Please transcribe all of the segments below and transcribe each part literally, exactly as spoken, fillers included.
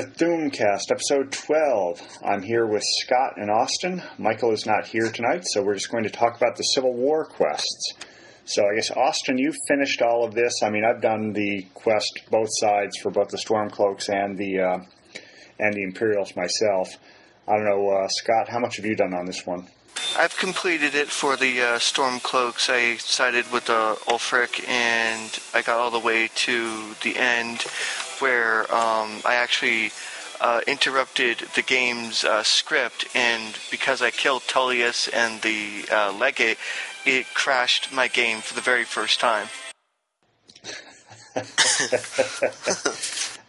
to Thumcast, episode twelve. I'm here with Scott and Austin. Michael is not here tonight, so we're just going to talk about the Civil War quests. So I guess, Austin, you've finished all of this. I mean, I've done the quest, both sides, for both the Stormcloaks and the uh, and the Imperials myself. I don't know, uh, Scott, how much have you done on this one? I've completed it for the uh, Stormcloaks. I sided with uh, Ulfric, and I got all the way to the end where um, I actually uh, interrupted the game's uh, script, and because I killed Tullius and the uh, Legate, it crashed my game for the very first time.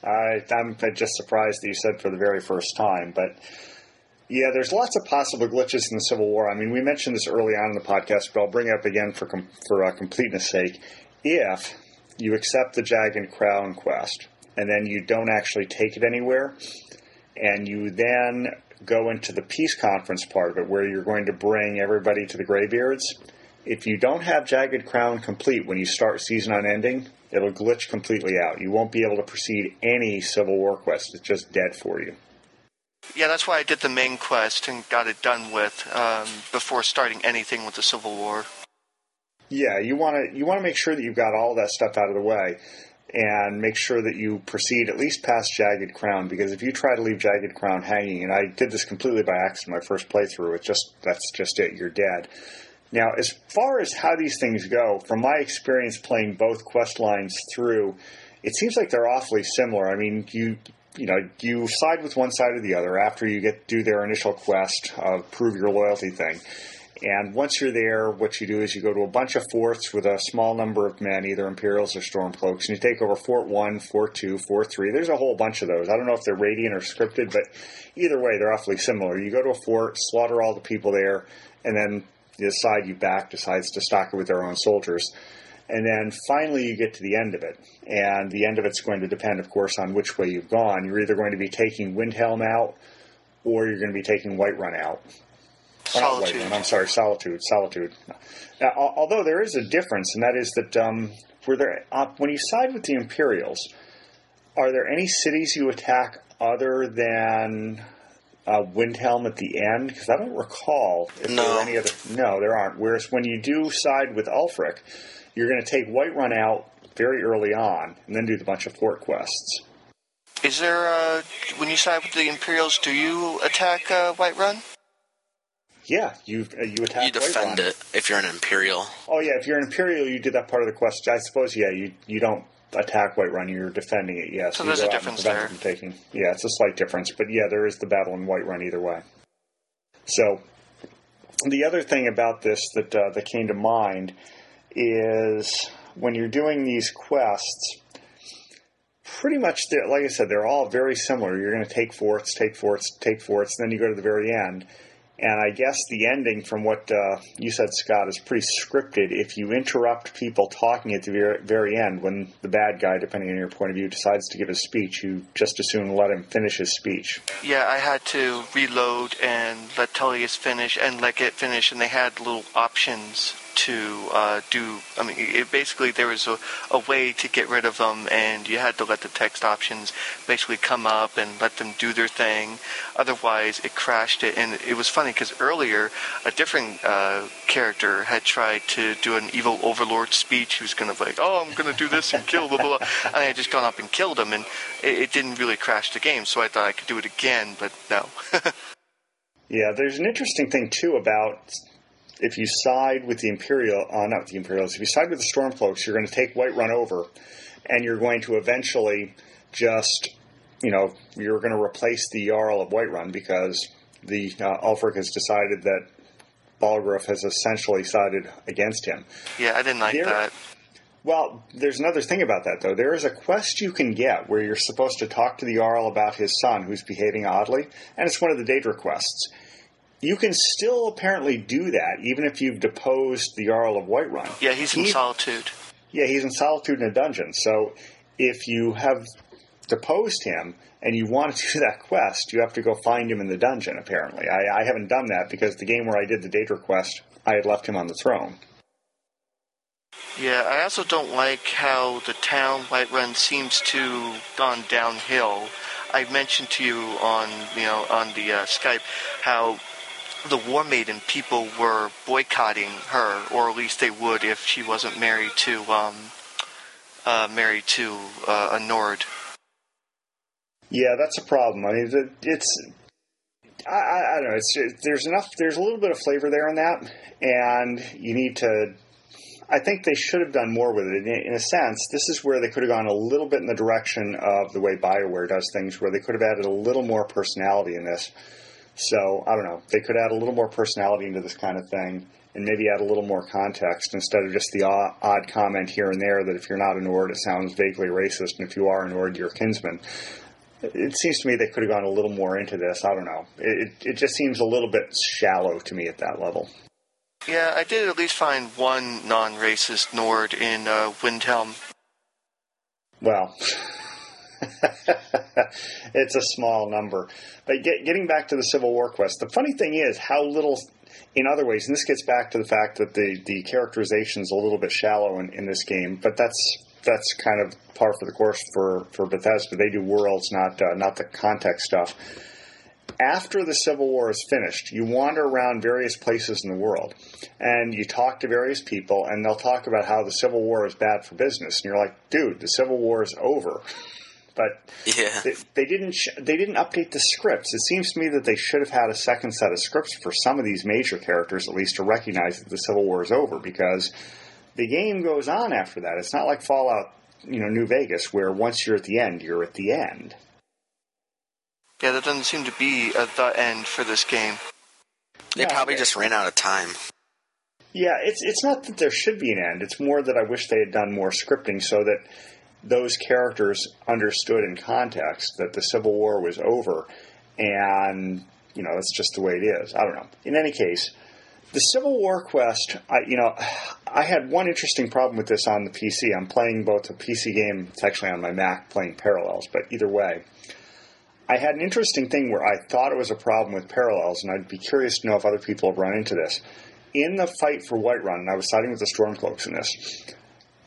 I, I'm just surprised that you said for the very first time, but... Yeah, there's lots of possible glitches in the Civil War. I mean, we mentioned this early on in the podcast, but I'll bring it up again for com for uh, completeness sake. If you accept the Jagged Crown quest, and then you don't actually take it anywhere, and you then go into the peace conference part of it, where you're going to bring everybody to the Greybeards, if you don't have Jagged Crown complete when you start Season Unending, it'll glitch completely out. You won't be able to proceed any Civil War quest. It's just dead for you. Yeah, that's why I did the main quest and got it done with um, before starting anything with the Civil War. Yeah, you want to you want to make sure that you've got all that stuff out of the way and make sure that you proceed at least past Jagged Crown, because if you try to leave Jagged Crown hanging, and I did this completely by accident my first playthrough, it's just that's just it, you're dead. Now, as far as how these things go, from my experience playing both quest lines through, it seems like they're awfully similar. I mean, you... You know, you side with one side or the other after you get do their initial quest of prove your loyalty thing. And once you're there, what you do is you go to a bunch of forts with a small number of men, either Imperials or Stormcloaks, and you take over Fort one, Fort two, Fort three. There's a whole bunch of those. I don't know if they're Radiant or scripted, but either way, they're awfully similar. You go to a fort, slaughter all the people there, and then the side you back decides to stock it with their own soldiers. And then finally you get to the end of it. And the end of it's going to depend, of course, on which way you've gone. You're either going to be taking Windhelm out, or you're going to be taking Whiterun out. Solitude. Whiterun, I'm sorry, Solitude. Solitude. Now, although there is a difference, and that is that um, were there, uh, when you side with the Imperials, are there any cities you attack other than uh, Windhelm at the end? Because I don't recall if no. there are any other... No, there aren't. Whereas when you do side with Ulfric... You're going to take Whiterun out very early on and then do the bunch of fort quests. Is there, uh, when you side with the Imperials, do you attack uh, Whiterun? Yeah, you uh, you attack Whiterun. You defend it if you're an Imperial. Oh, yeah, if you're an Imperial, you do that part of the quest. I suppose, yeah, you, you don't attack Whiterun, you're defending it, yes. So there's a difference there. Taking, yeah, it's a slight difference, but yeah, there is the battle in Whiterun either way. So, the other thing about this that uh, that came to mind... is when you're doing these quests, pretty much, like I said, they're all very similar. You're going to take forts, take forts, take forts, and then you go to the very end. And I guess the ending, from what uh, you said, Scott, is pretty scripted. If you interrupt people talking at the very end, when the bad guy, depending on your point of view, decides to give his speech, you just as soon let him finish his speech. Yeah, I had to reload and let Tullius finish and let it finish, and they had little options to uh, do. I mean, it basically there was a, a way to get rid of them, and you had to let the text options basically come up and let them do their thing. Otherwise, it crashed it, and it was funny because earlier a different uh, character had tried to do an evil overlord speech. He was going to like, oh, I'm going to do this and kill blah blah blah, and I had just gone up and killed him, and it, it didn't really crash the game. So I thought I could do it again, but no. Yeah, there's an interesting thing too about. If you side with the Imperial, uh, not with the Imperials, if you side with the Stormcloaks, you're going to take Whiterun over, and you're going to eventually just, you know, you're going to replace the Jarl of Whiterun because the uh, Ulfric has decided that Balgruuf has essentially sided against him. Yeah, I didn't like there, that. Well, there's another thing about that, though. There is a quest you can get where you're supposed to talk to the Jarl about his son who's behaving oddly, and it's one of the Daedric quests. You can still apparently do that, even if you've deposed the Jarl of Whiterun. Yeah, he's in he, Solitude. Yeah, he's in Solitude in a dungeon. So if you have deposed him and you want to do that quest, you have to go find him in the dungeon, apparently. I, I haven't done that because the game where I did the Daedric quest, I had left him on the throne. Yeah, I also don't like how the town Whiterun seems to gone downhill. I mentioned to you on you know on the uh, Skype how the War Maiden people were boycotting her, or at least they would if she wasn't married to um, uh, married to uh, a Nord. Yeah, that's a problem. I mean, it's I, I, I don't know. It's it, there's enough. There's a little bit of flavor there on that, and you need to. I think they should have done more with it. In a sense, this is where they could have gone a little bit in the direction of the way BioWare does things, where they could have added a little more personality in this. So, I don't know. They could add a little more personality into this kind of thing and maybe add a little more context instead of just the odd, odd comment here and there that if you're not a Nord, it sounds vaguely racist, and if you are a Nord, you're a kinsman. It seems to me they could have gone a little more into this. I don't know. It, it just seems a little bit shallow to me at that level. Yeah, I did at least find one non-racist Nord in uh, Windhelm. Well, it's a small number. But get, getting back to the Civil War quest, the funny thing is how little, in other ways, and this gets back to the fact that the, the characterization is a little bit shallow in, in this game, but that's that's kind of par for the course for, for Bethesda. They do worlds, not uh, not the context stuff. After the Civil War is finished, you wander around various places in the world, and you talk to various people, and they'll talk about how the Civil War is bad for business, and you're like, dude, the Civil War is over. But yeah. they, they didn't sh- they didn't update the scripts. It seems to me that they should have had a second set of scripts for some of these major characters, at least to recognize that the Civil War is over, because the game goes on after that. It's not like Fallout, you know, New Vegas, where once you're at the end, you're at the end. Yeah, that doesn't seem to be at the end for this game. They no, probably it, just ran out of time. Yeah, it's it's not that there should be an end. It's more that I wish they had done more scripting so that those characters understood in context that the Civil War was over. And, you know, that's just the way it is. I don't know. In any case, the Civil War quest, I, you know, I had one interesting problem with this on the P C. I'm playing both a P C game, it's actually on my Mac playing Parallels, but either way. I had an interesting thing where I thought it was a problem with Parallels, and I'd be curious to know if other people have run into this. In the fight for Whiterun, and I was siding with the Stormcloaks in this,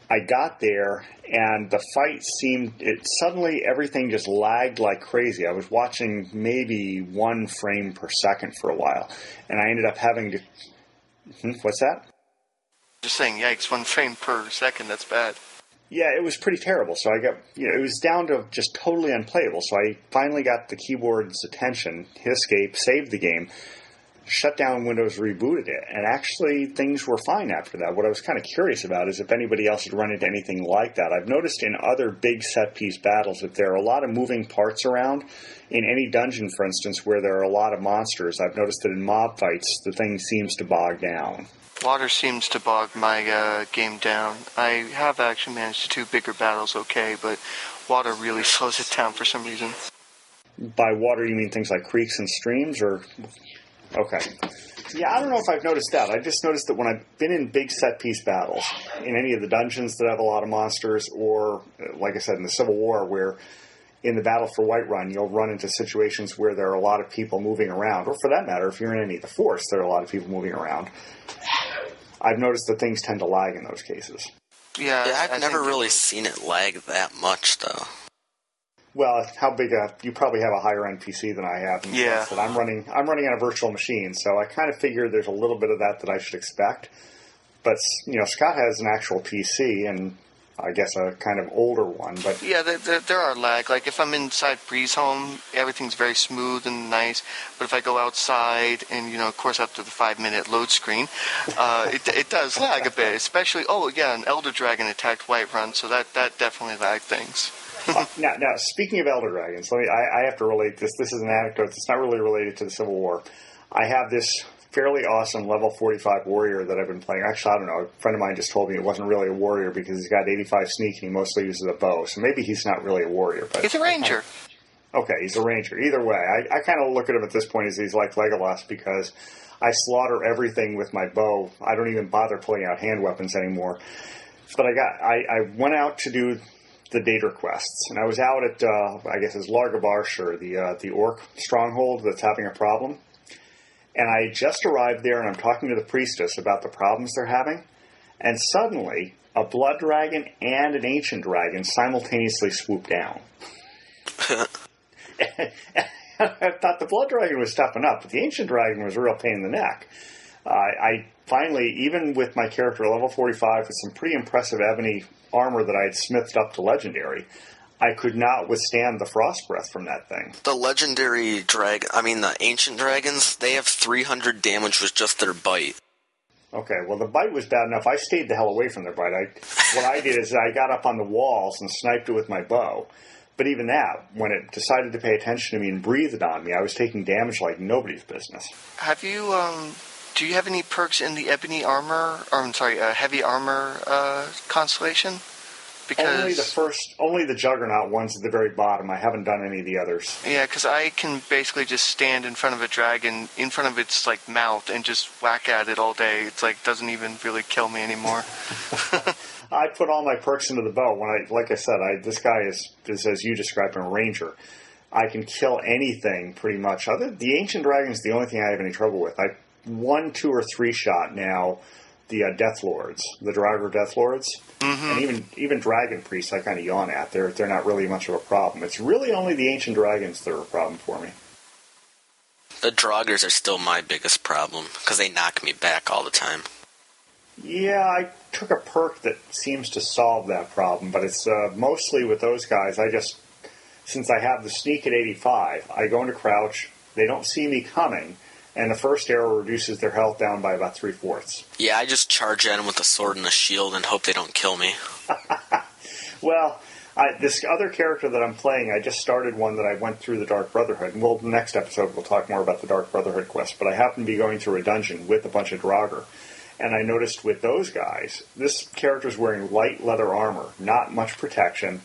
I got there, and the fight seemed... it suddenly, everything just lagged like crazy. I was watching maybe one frame per second for a while, and I ended up having to... Hmm, what's that? Just saying, yikes, one frame per second, that's bad. Yeah, it was pretty terrible. So I got, you know, it was down to just totally unplayable. So I finally got the keyboard's attention, hit escape, saved the game, shut down Windows, rebooted it, and actually things were fine after that. What I was kind of curious about is if anybody else had run into anything like that. I've noticed in other big set-piece battles that there are a lot of moving parts around. In any dungeon, for instance, where there are a lot of monsters, I've noticed that in mob fights, the thing seems to bog down. Water seems to bog my uh, game down. I have actually managed to do bigger battles okay, but water really slows it down for some reason. By water, you mean things like creeks and streams, or... Okay. Yeah, I don't know if I've noticed that. I've just noticed that when I've been in big set-piece battles, in any of the dungeons that have a lot of monsters, or, like I said, in the Civil War, where in the battle for Whiterun, you'll run into situations where there are a lot of people moving around, or for that matter, if you're in any of the force, there are a lot of people moving around. I've noticed that things tend to lag in those cases. Yeah, yeah I've I never really that. seen it lag that much, though. Well, how big a... You probably have a higher-end P C than I have. In yeah. That I'm running I'm running on a virtual machine, so I kind of figure there's a little bit of that that I should expect. But, you know, Scott has an actual P C, and I guess a kind of older one, but... Yeah, there, there, there are lag. Like, if I'm inside Breeze Home, everything's very smooth and nice, but if I go outside and, you know, of course, after the five-minute load screen, uh, it it does lag a bit, especially... Oh, yeah, an Elder Dragon attacked Whiterun, so that, that definitely lagged things. uh, now, now, speaking of Elder Dragons, let me, I, I have to relate this. This is an anecdote. It's not really related to the Civil War. I have this fairly awesome level forty-five warrior that I've been playing. Actually, I don't know. A friend of mine just told me it wasn't really a warrior because he's got eighty-five sneak and he mostly uses a bow. So maybe he's not really a warrior. But he's a ranger. Okay, he's a ranger. Either way, I, I kind of look at him at this point as he's like Legolas because I slaughter everything with my bow. I don't even bother pulling out hand weapons anymore. But I got, I, I went out to do the Daedric quests, and I was out at, uh, I guess it's Larga Barsha, the uh, the orc stronghold that's having a problem. And I just arrived there, and I'm talking to the priestess about the problems they're having. And suddenly, a blood dragon and an ancient dragon simultaneously swoop down. I thought the Blood Dragon was stepping up, but the Ancient Dragon was a real pain in the neck. Uh, I finally, even with my character level forty-five, with some pretty impressive Ebony Armor that I had smithed up to Legendary, I could not withstand the Frost Breath from that thing. The Legendary Dragon, I mean the Ancient Dragons, they have three hundred damage with just their bite. Okay, well, the bite was bad enough. I stayed the hell away from their bite. I, what I did is I got up on the walls and sniped it with my bow. But even that, when it decided to pay attention to me and breathed on me, I was taking damage like nobody's business. Have you, um, do you have any perks in the Ebony Armor, or I'm sorry, uh, Heavy Armor uh, constellation? Because only the first, only the Juggernaut one's at the very bottom. I haven't done any of the others. Yeah, because I can basically just stand in front of a dragon, in front of its like mouth, and just whack at it all day. It's like doesn't even really kill me anymore. I put all my perks into the bow. When I, like I said, I this guy is, is as you described, a ranger. I can kill anything pretty much. Other the Ancient Dragon's the only thing I have any trouble with. I one, two, or three shot now. The uh, Death Lords, the Draugr Death Lords, mm-hmm. and even even Dragon Priests, I kind of yawn at. They're they're not really much of a problem. It's really only the Ancient Dragons that are a problem for me. The Draugrs are still my biggest problem because they knock me back all the time. Yeah, I took a perk that seems to solve that problem, but it's uh, mostly with those guys. I just since I have the sneak at eighty-five, I go into crouch. They don't see me coming. And the first arrow reduces their health down by about three-fourths. Yeah, I just charge at them with a sword and a shield and hope they don't kill me. Well, I, this other character that I'm playing, I just started one that I went through the Dark Brotherhood. And we'll, next episode we'll talk more about the Dark Brotherhood quest. But I happen to be going through a dungeon with a bunch of Draugr. And I noticed with those guys, this character's wearing light leather armor, not much protection.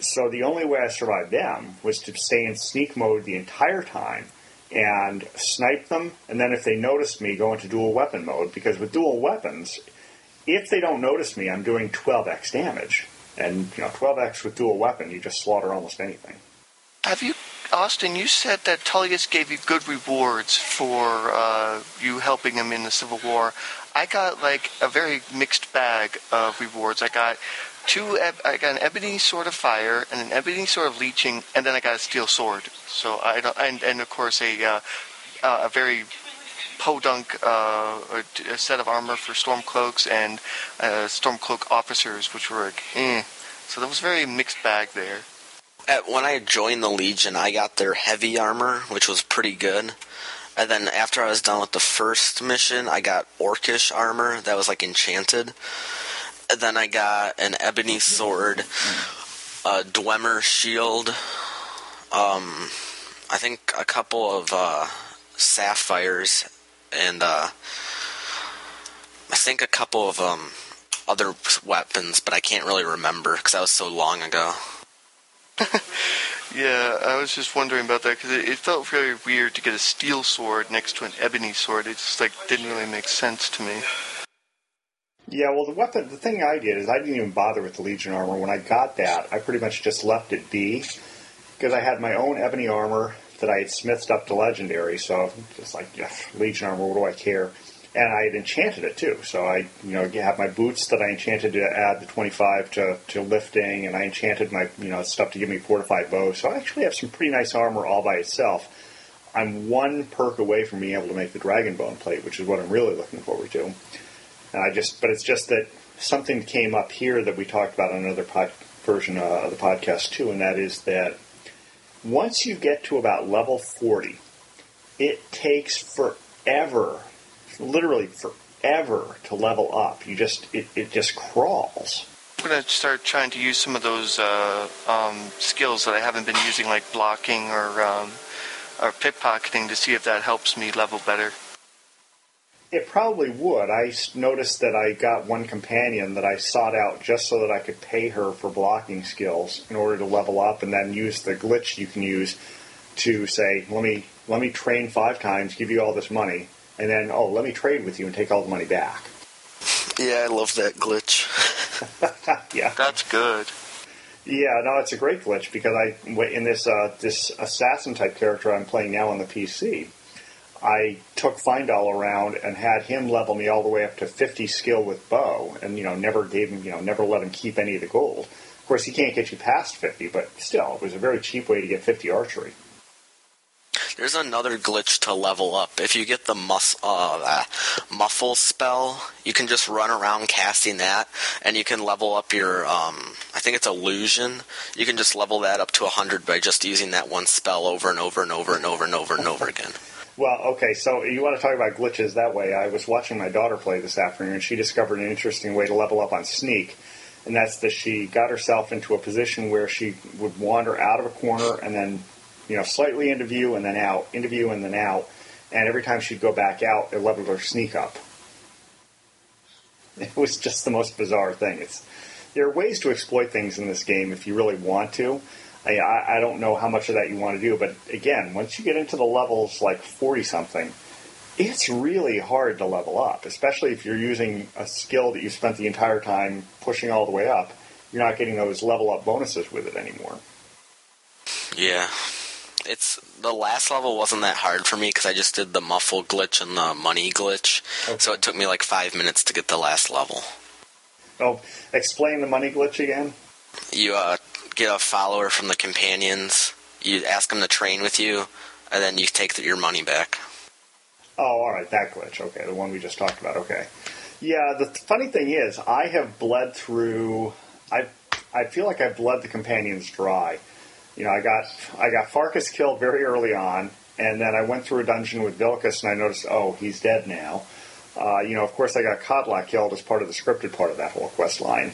So the only way I survived them was to stay in sneak mode the entire time. And snipe them, and then if they notice me, go into dual weapon mode. Because with dual weapons, if they don't notice me, I'm doing twelve x damage. And, you know, twelve x with dual weapon, you just slaughter almost anything. Have you, Austin, you said that Tullius gave you good rewards for uh, you helping him in the Civil War. I got, like, a very mixed bag of rewards. I got two, I got an Ebony Sword of Fire and an Ebony Sword of Leeching, and then I got a Steel Sword. So I don't, and, and of course a uh, uh, a very podunk uh, a, a set of armor for Stormcloaks and uh, Stormcloak officers, which were like, eh. So that was a very mixed bag there. At, when I joined the Legion, I got their heavy armor, which was pretty good. And then after I was done with the first mission, I got Orcish Armor that was like enchanted. And then I got an Ebony Sword, a Dwemer Shield, um, I think a couple of uh, Sapphires, and uh, I think a couple of um, other weapons, but I can't really remember because that was so long ago. Yeah, I was just wondering about that because it, it felt very weird to get a steel sword next to an ebony sword. It just like didn't really make sense to me. Yeah, well, the weapon, the thing I did is I didn't even bother with the Legion armor. When I got that, I pretty much just left it be because I had my own ebony armor that I had smithed up to legendary. So just like, yeah, Legion armor, what do I care? And I had enchanted it too. So I, you know, have my boots that I enchanted to add the twenty-five to, to lifting, and I enchanted my, you know, stuff to give me fortified bow. So I actually have some pretty nice armor all by itself. I'm one perk away from being able to make the Dragonbone plate, which is what I'm really looking forward to. And I just, but it's just that something came up here that we talked about on another pod, version uh, of the podcast too, and that is that once you get to about level forty, it takes forever, literally forever, to level up. You just, it, it just crawls. I'm going to start trying to use some of those uh, um, skills that I haven't been using, like blocking or um, or pickpocketing, to see if that helps me level better. It probably would. I noticed that I got one companion that I sought out just so that I could pay her for blocking skills in order to level up, and then use the glitch you can use to say, let me let me train five times, give you all this money, and then, oh, let me trade with you and take all the money back. Yeah, I love that glitch. Yeah. That's good. Yeah, no, it's a great glitch because I, in this uh, this assassin-type character I'm playing now on the P C, I took Findall around and had him level me all the way up to fifty skill with bow, and you know never gave him, you know never let him keep any of the gold. Of course, he can't get you past fifty, but still, it was a very cheap way to get fifty archery. There's another glitch to level up. If you get the, mus- uh, the Muffle spell, you can just run around casting that, and you can level up your, um, I think it's Illusion. You can just level that up to one hundred by just using that one spell over and over and over and over and over and over again. Well, okay, so you want to talk about glitches that way. I was watching my daughter play this afternoon, and she discovered an interesting way to level up on Sneak. And that's that she got herself into a position where she would wander out of a corner and then, you know, slightly into view and then out, into view and then out. And every time she'd go back out, it leveled her Sneak up. It was just the most bizarre thing. It's there are ways to exploit things in this game if you really want to. I, I don't know how much of that you want to do, but again, once you get into the levels like forty-something, it's really hard to level up, especially if you're using a skill that you spent the entire time pushing all the way up. You're not getting those level-up bonuses with it anymore. Yeah. It's the last level wasn't that hard for me because I just did the Muffle glitch and the money glitch, okay. So it took me like five minutes to get the last level. Oh, explain the money glitch again. You uh, get a follower from the companions, you ask them to train with you, and then you take your money back. Oh, all right, that glitch. Okay, the one we just talked about. Okay. Yeah, the th- funny thing is, I have bled through... I I feel like I've bled the companions dry. You know, I got I got Farkas killed very early on, and then I went through a dungeon with Vilkas, and I noticed, oh, he's dead now. Uh, you know, of course, I got Kodlak killed as part of the scripted part of that whole quest line.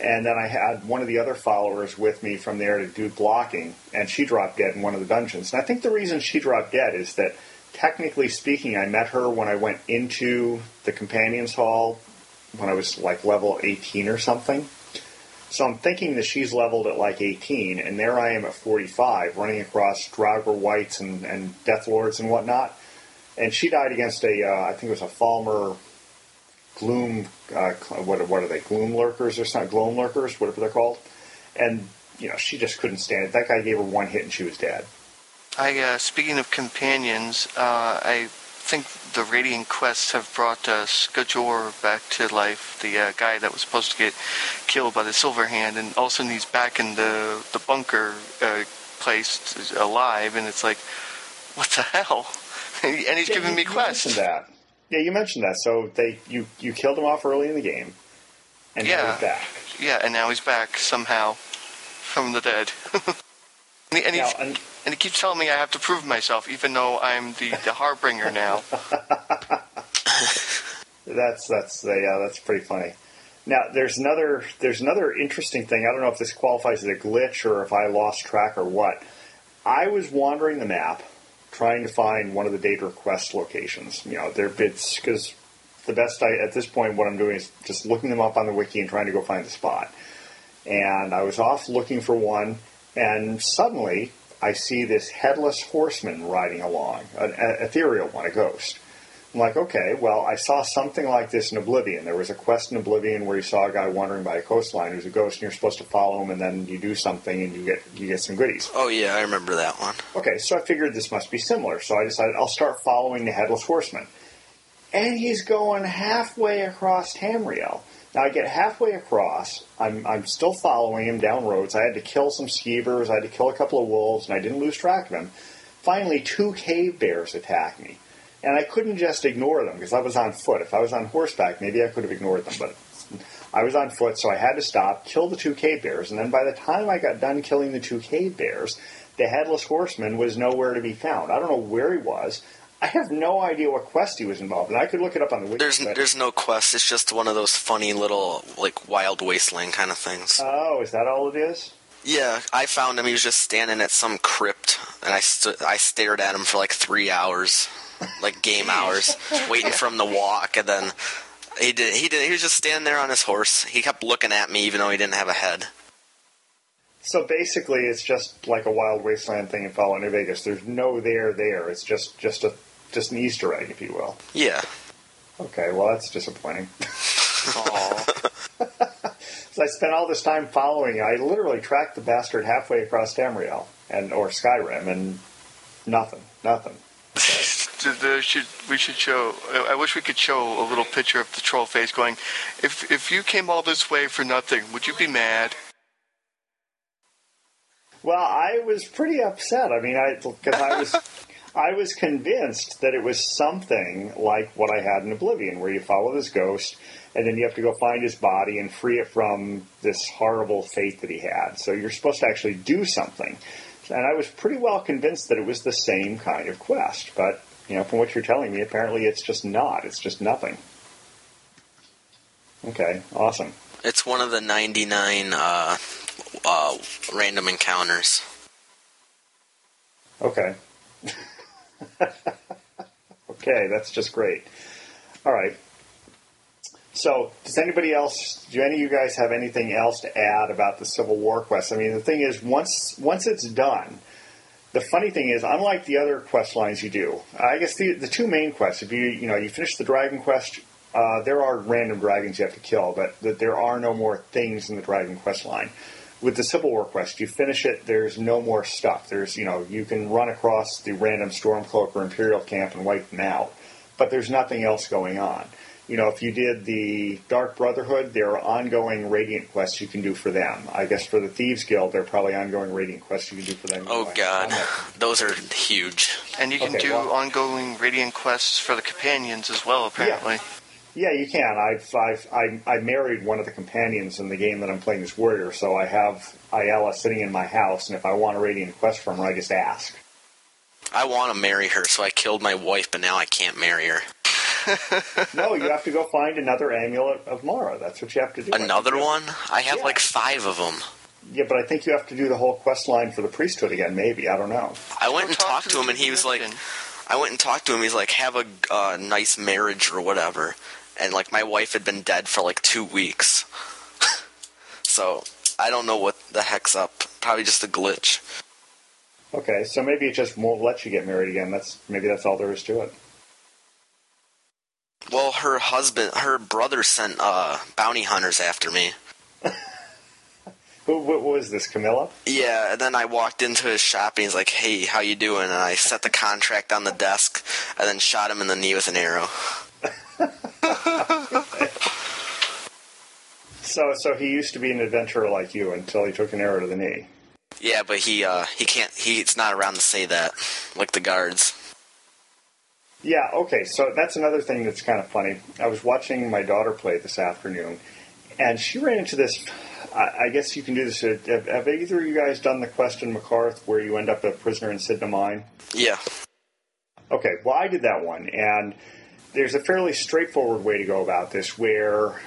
And then I had one of the other followers with me from there to do blocking, and she dropped dead in one of the dungeons. And I think the reason she dropped dead is that technically speaking, I met her when I went into the Companions Hall when I was like level eighteen or something. So I'm thinking that she's leveled at like eighteen, and there I am at forty-five, running across Draugr Whites and, and Death Lords and whatnot. And she died against a, uh, I think it was a Falmer Gloom, uh, what, what are they, Gloom Lurkers or something, Gloom Lurkers, whatever they're called. And, you know, she just couldn't stand it. That guy gave her one hit and she was dead. I, uh, speaking of companions, uh, I think the Radiant Quests have brought uh, Skajor back to life, the uh, guy that was supposed to get killed by the Silverhand, and all of a sudden he's back in the, the bunker uh, place alive, and it's like, what the hell? And he's yeah, giving you, me quests. You mentioned that. Yeah, you mentioned that. So they you, you killed him off early in the game, and yeah. now he's back. Yeah, and now he's back somehow from the dead. And, he, and, now, and, and he keeps telling me I have to prove myself, even though I'm the, the Harbinger now. that's that's uh, yeah, that's pretty funny. Now there's another there's another interesting thing. I don't know if this qualifies as a glitch or if I lost track or what. I was wandering the map, trying to find one of the Daedric quest locations. You know, they're bits because the best I at this point what I'm doing is just looking them up on the wiki and trying to go find the spot. And I was off looking for one. And suddenly, I see this headless horseman riding along, an, an ethereal one, a ghost. I'm like, okay, well, I saw something like this in Oblivion. There was a quest in Oblivion where you saw a guy wandering by a coastline who's a ghost, and you're supposed to follow him, and then you do something, and you get you get some goodies. Oh, yeah, I remember that one. Okay, so I figured this must be similar, so I decided I'll start following the headless horseman. And he's going halfway across Tamriel. Now, I get halfway across, I'm I'm still following him down roads. I had to kill some skeevers, I had to kill a couple of wolves, and I didn't lose track of him. Finally, two cave bears attack me, and I couldn't just ignore them because I was on foot. If I was on horseback, maybe I could have ignored them, but I was on foot, so I had to stop, kill the two cave bears, and then by the time I got done killing the two cave bears, the headless horseman was nowhere to be found. I don't know where he was. I have no idea what quest he was involved in. I could look it up on the wiki. There's, there's no quest. It's just one of those funny little, like, wild wasteland kind of things. Oh, is that all it is? Yeah, I found him. He was just standing at some crypt, and I st- I stared at him for, like, three hours, like, game hours, waiting for him to walk, and then he did, he did. He was just standing there on his horse. He kept looking at me, even though he didn't have a head. So basically, it's just like a wild wasteland thing in Fallout New Vegas. There's no there there. It's just, just a... Just an Easter egg, if you will. Yeah. Okay, well, that's disappointing. Aww. So I spent all this time following. I literally tracked the bastard halfway across Tamriel, and or Skyrim, and nothing. Nothing. The, should, we should show... I wish we could show a little picture of the troll face going, if if you came all this way for nothing, would you be mad? Well, I was pretty upset. I mean, I because I was I was convinced that it was something like what I had in Oblivion, where you follow this ghost, and then you have to go find his body and free it from this horrible fate that he had. So you're supposed to actually do something. And I was pretty well convinced that it was the same kind of quest. But, you know, from what you're telling me, apparently it's just not. It's just nothing. Okay, awesome. It's one of the ninety-nine uh, uh, random encounters. Okay. Okay, that's just great. All right. So, does anybody else, do any of you guys have anything else to add about the Civil War quest? I mean, the thing is, once once it's done, the funny thing is, unlike the other quest lines you do, I guess the the two main quests, if you, you know, you finish the dragon quest, uh, there are random dragons you have to kill, but th- there are no more things in the dragon quest line. With the Civil War quest, you finish it, there's no more stuff. There's, you know, you can run across the random Stormcloak or Imperial camp and wipe them out, but there's nothing else going on. You know, if you did the Dark Brotherhood, there are ongoing Radiant quests you can do for them. I guess for the Thieves Guild, there are probably ongoing Radiant quests you can do for them. Oh, God. Those are huge. And you can okay, do well, ongoing Radiant quests for the companions as well, apparently. Yeah, yeah you can. I've, I've, I I married one of the companions in the game that I'm playing as Warrior, so I have Ayala sitting in my house, and if I want a Radiant quest from her, I just ask. I want to marry her, so I killed my wife, but now I can't marry her. No, you have to go find another amulet of Mara. That's what you have to do. Another I one? I have yeah. like five of them. Yeah, but I think you have to do the whole quest line for the priesthood again, maybe. I don't know. I went and talked to him, and he was like, I went and talked to him, he's like, have a uh, nice marriage or whatever. And, like, my wife had been dead for, like, two weeks. So, I don't know what the heck's up. Probably just a glitch. Okay, so maybe it just won't let you get married again. That's maybe that's all there is to it. Well, her husband, her brother sent uh, bounty hunters after me. Who what was this, Camilla? Yeah, and then I walked into his shop, and he's like, hey, how you doing? And I set the contract on the desk, and then shot him in the knee with an arrow. so so he used to be an adventurer like you until he took an arrow to the knee. Yeah, but he, uh, he can't, he's not around to say that, like the guards. Yeah, okay, so that's another thing that's kind of funny. I was watching my daughter play this afternoon, and she ran into this, I guess you can do this, have, have either of you guys done the quest in Markarth where you end up a prisoner in Sydenham Mine? Yeah. Okay, well, I did that one, and there's a fairly straightforward way to go about this, where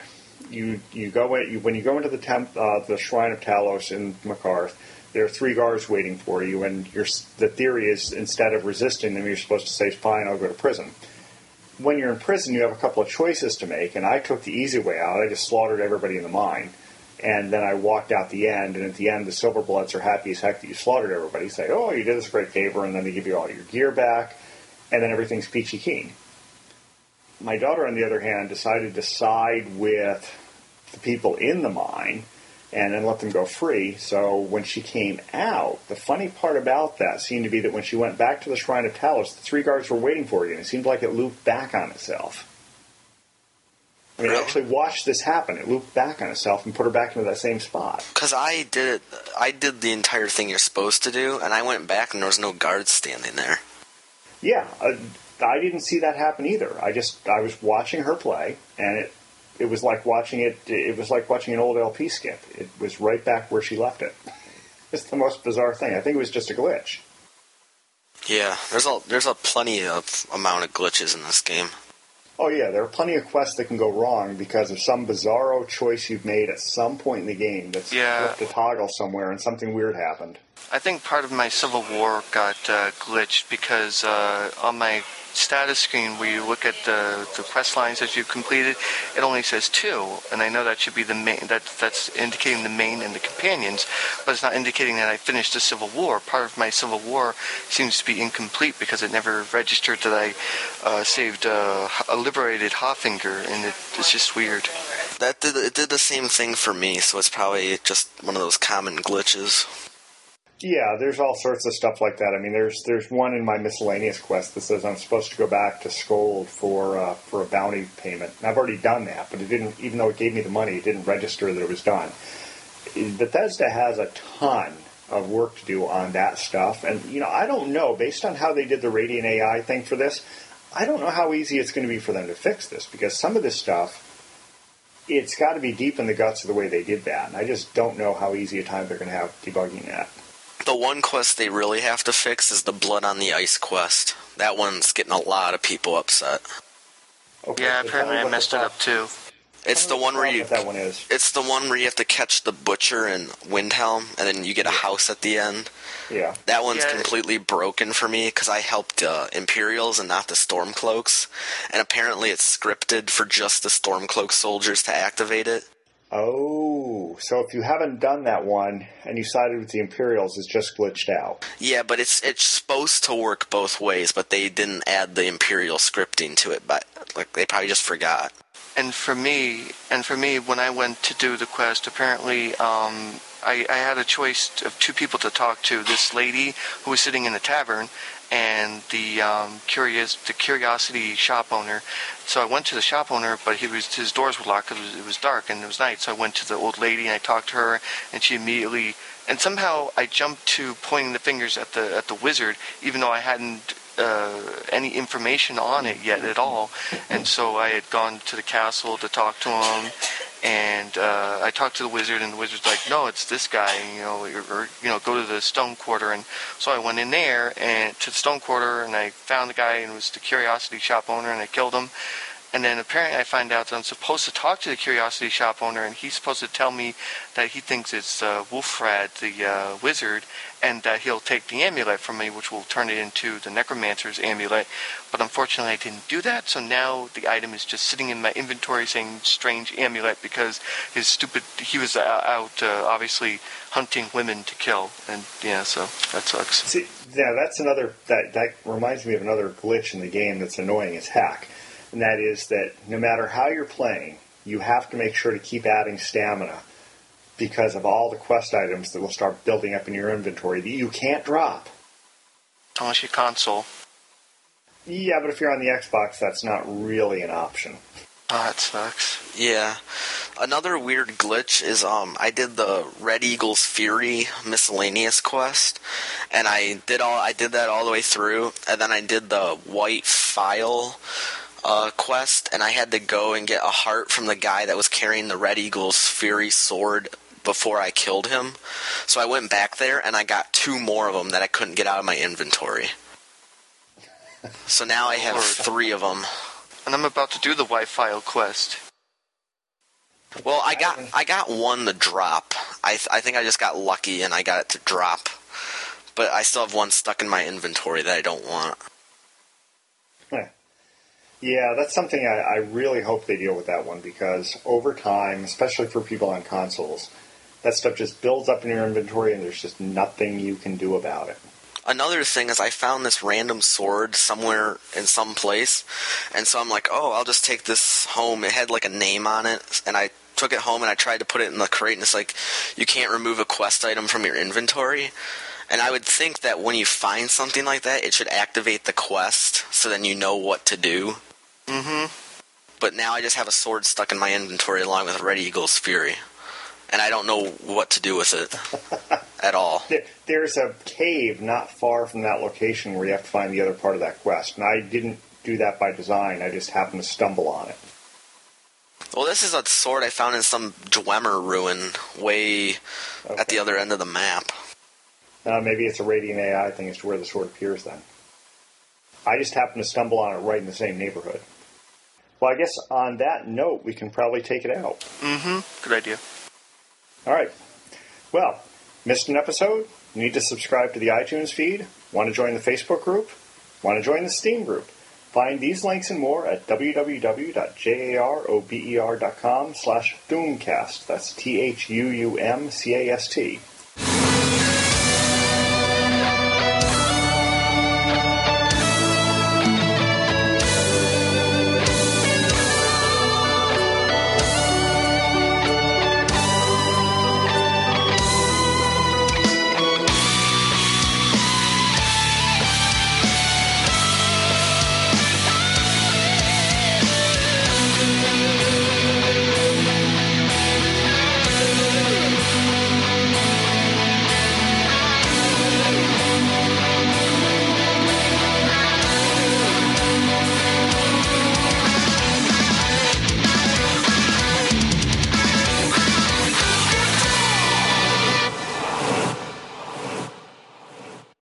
you you go in, you, when you go into the temp, uh, the Shrine of Talos in Markarth, there are three guards waiting for you, and you're, the theory is instead of resisting them, you're supposed to say, fine, I'll go to prison. When you're in prison, you have a couple of choices to make, and I took the easy way out. I just slaughtered everybody in the mine, and then I walked out the end, and at the end, the Silverbloods are happy as heck that you slaughtered everybody. Say, oh, you did us a great favor, and then they give you all your gear back, and then everything's peachy keen. My daughter, on the other hand, decided to side with the people in the mine, and then let them go free. So when she came out, the funny part about that seemed to be that when she went back to the Shrine of Talos, the three guards were waiting for you, and it seemed like it looped back on itself. I mean, really? I actually watched this happen. It looped back on itself and put her back into that same spot. Because I did, I did the entire thing you're supposed to do, and I went back and there was no guards standing there. Yeah, uh, I didn't see that happen either. I just, I was watching her play, and it... It was like watching it. It was like watching an old L P skip. It was right back where she left it. It's the most bizarre thing. I think it was just a glitch. Yeah, there's a there's a plenty of amount of glitches in this game. Oh yeah, there are plenty of quests that can go wrong because of some bizarro choice you've made at some point in the game. That's yeah. left a toggle somewhere, and something weird happened. I think part of my Civil War got uh, glitched because uh, on my status screen where you look at the, the quest lines that you've completed, it only says two, and I know that should be the main, that that's indicating the main and the companions, but it's not indicating that I finished the Civil War. Part of my Civil War seems to be incomplete because it never registered that I uh, saved uh, a liberated Hawfinger, and it, it's just weird. That did, it did the same thing for me, so it's probably just one of those common glitches. Yeah, there's all sorts of stuff like that. I mean, there's there's one in my miscellaneous quest that says I'm supposed to go back to Skold for uh, for a bounty payment. And I've already done that, but it didn't. Even though it gave me the money, it didn't register that it was done. Bethesda has a ton of work to do on that stuff. And, you know, I don't know, based on how they did the Radiant A I thing for this, I don't know how easy it's going to be for them to fix this, because some of this stuff, it's got to be deep in the guts of the way they did that, and I just don't know how easy a time they're going to have debugging that. The one quest they really have to fix is the Blood on the Ice quest. That one's getting a lot of people upset. Okay, yeah, apparently I messed it up too. It's the one where you that one is. It's the one where you have to catch the butcher in Windhelm, and then you get a house at the end. Yeah, that one's yeah. completely broken for me because I helped uh, Imperials and not the Stormcloaks, and apparently it's scripted for just the Stormcloak soldiers to activate it. Oh, so if you haven't done that one and you sided with the Imperials, it's just glitched out. Yeah, but it's it's supposed to work both ways, but they didn't add the Imperial scripting to it. But like they probably just forgot. And for me, and for me, when I went to do the quest, apparently um, I, I had a choice of two people to talk to: this lady who was sitting in a tavern, and the um, curious, the curiosity shop owner. So I went to the shop owner, but he was his doors were locked because it, it was dark and it was night. So I went to the old lady and I talked to her, and she immediately, and somehow I jumped to pointing the fingers at the at the wizard, even though I hadn't. Uh, any information on it yet at all, and so I had gone to the castle to talk to him, and uh, I talked to the wizard, and the wizard's like, "No, it's this guy," you know, or, or you know, go to the Stone Quarter, and so I went in there and to the Stone Quarter, and I found the guy, and it was the curiosity shop owner, and I killed him. And then apparently I find out that I'm supposed to talk to the curiosity shop owner, and he's supposed to tell me that he thinks it's uh, Wolfrad, the uh, wizard, and that he'll take the amulet from me, which will turn it into the necromancer's amulet. But unfortunately I didn't do that, so now the item is just sitting in my inventory saying strange amulet because his stupid, he was out uh, obviously hunting women to kill. And yeah, so that sucks. See, yeah, that's another, that, that reminds me of another glitch in the game that's annoying as heck. And that is that no matter how you're playing, you have to make sure to keep adding stamina because of all the quest items that will start building up in your inventory that you can't drop. Unless you console. Yeah, but if you're on the Xbox, that's not really an option. Oh, that sucks. Yeah. Another weird glitch is um, I did the Red Eagle's Fury miscellaneous quest, and I did all I did that all the way through, and then I did the White File Uh, quest, and I had to go and get a heart from the guy that was carrying the Red Eagle's Fury sword before I killed him. So I went back there and I got two more of them that I couldn't get out of my inventory. So now I have three of them. And I'm about to do the Wi-Fi quest. Well, I got I got one to drop. I th- I think I just got lucky and I got it to drop. But I still have one stuck in my inventory that I don't want. Yeah, that's something I, I really hope they deal with that one, because over time, especially for people on consoles, that stuff just builds up in your inventory and there's just nothing you can do about it. Another thing is I found this random sword somewhere in some place, and so I'm like, oh, I'll just take this home. It had like a name on it, and I took it home and I tried to put it in the crate, and it's like, you can't remove a quest item from your inventory. And I would think that when you find something like that, it should activate the quest, so then you know what to do. Mm-hmm. But now I just have a sword stuck in my inventory along with Red Eagle's Fury. And I don't know what to do with it at all. There's a cave not far from that location where you have to find the other part of that quest. And I didn't do that by design. I just happened to stumble on it. Well, this is a sword I found in some Dwemer ruin way okay. at the other end of the map. Uh, maybe it's a Radiant A I thing as to where the sword appears then. I just happened to stumble on it right in the same neighborhood. Well, I guess on that note, we can probably take it out. Mm-hmm. Good idea. All right. Well, missed an episode? Need to subscribe to the iTunes feed? Want to join the Facebook group? Want to join the Steam group? Find these links and more at www.jarober.com slash Thumbcast. That's T H U U M C A S T.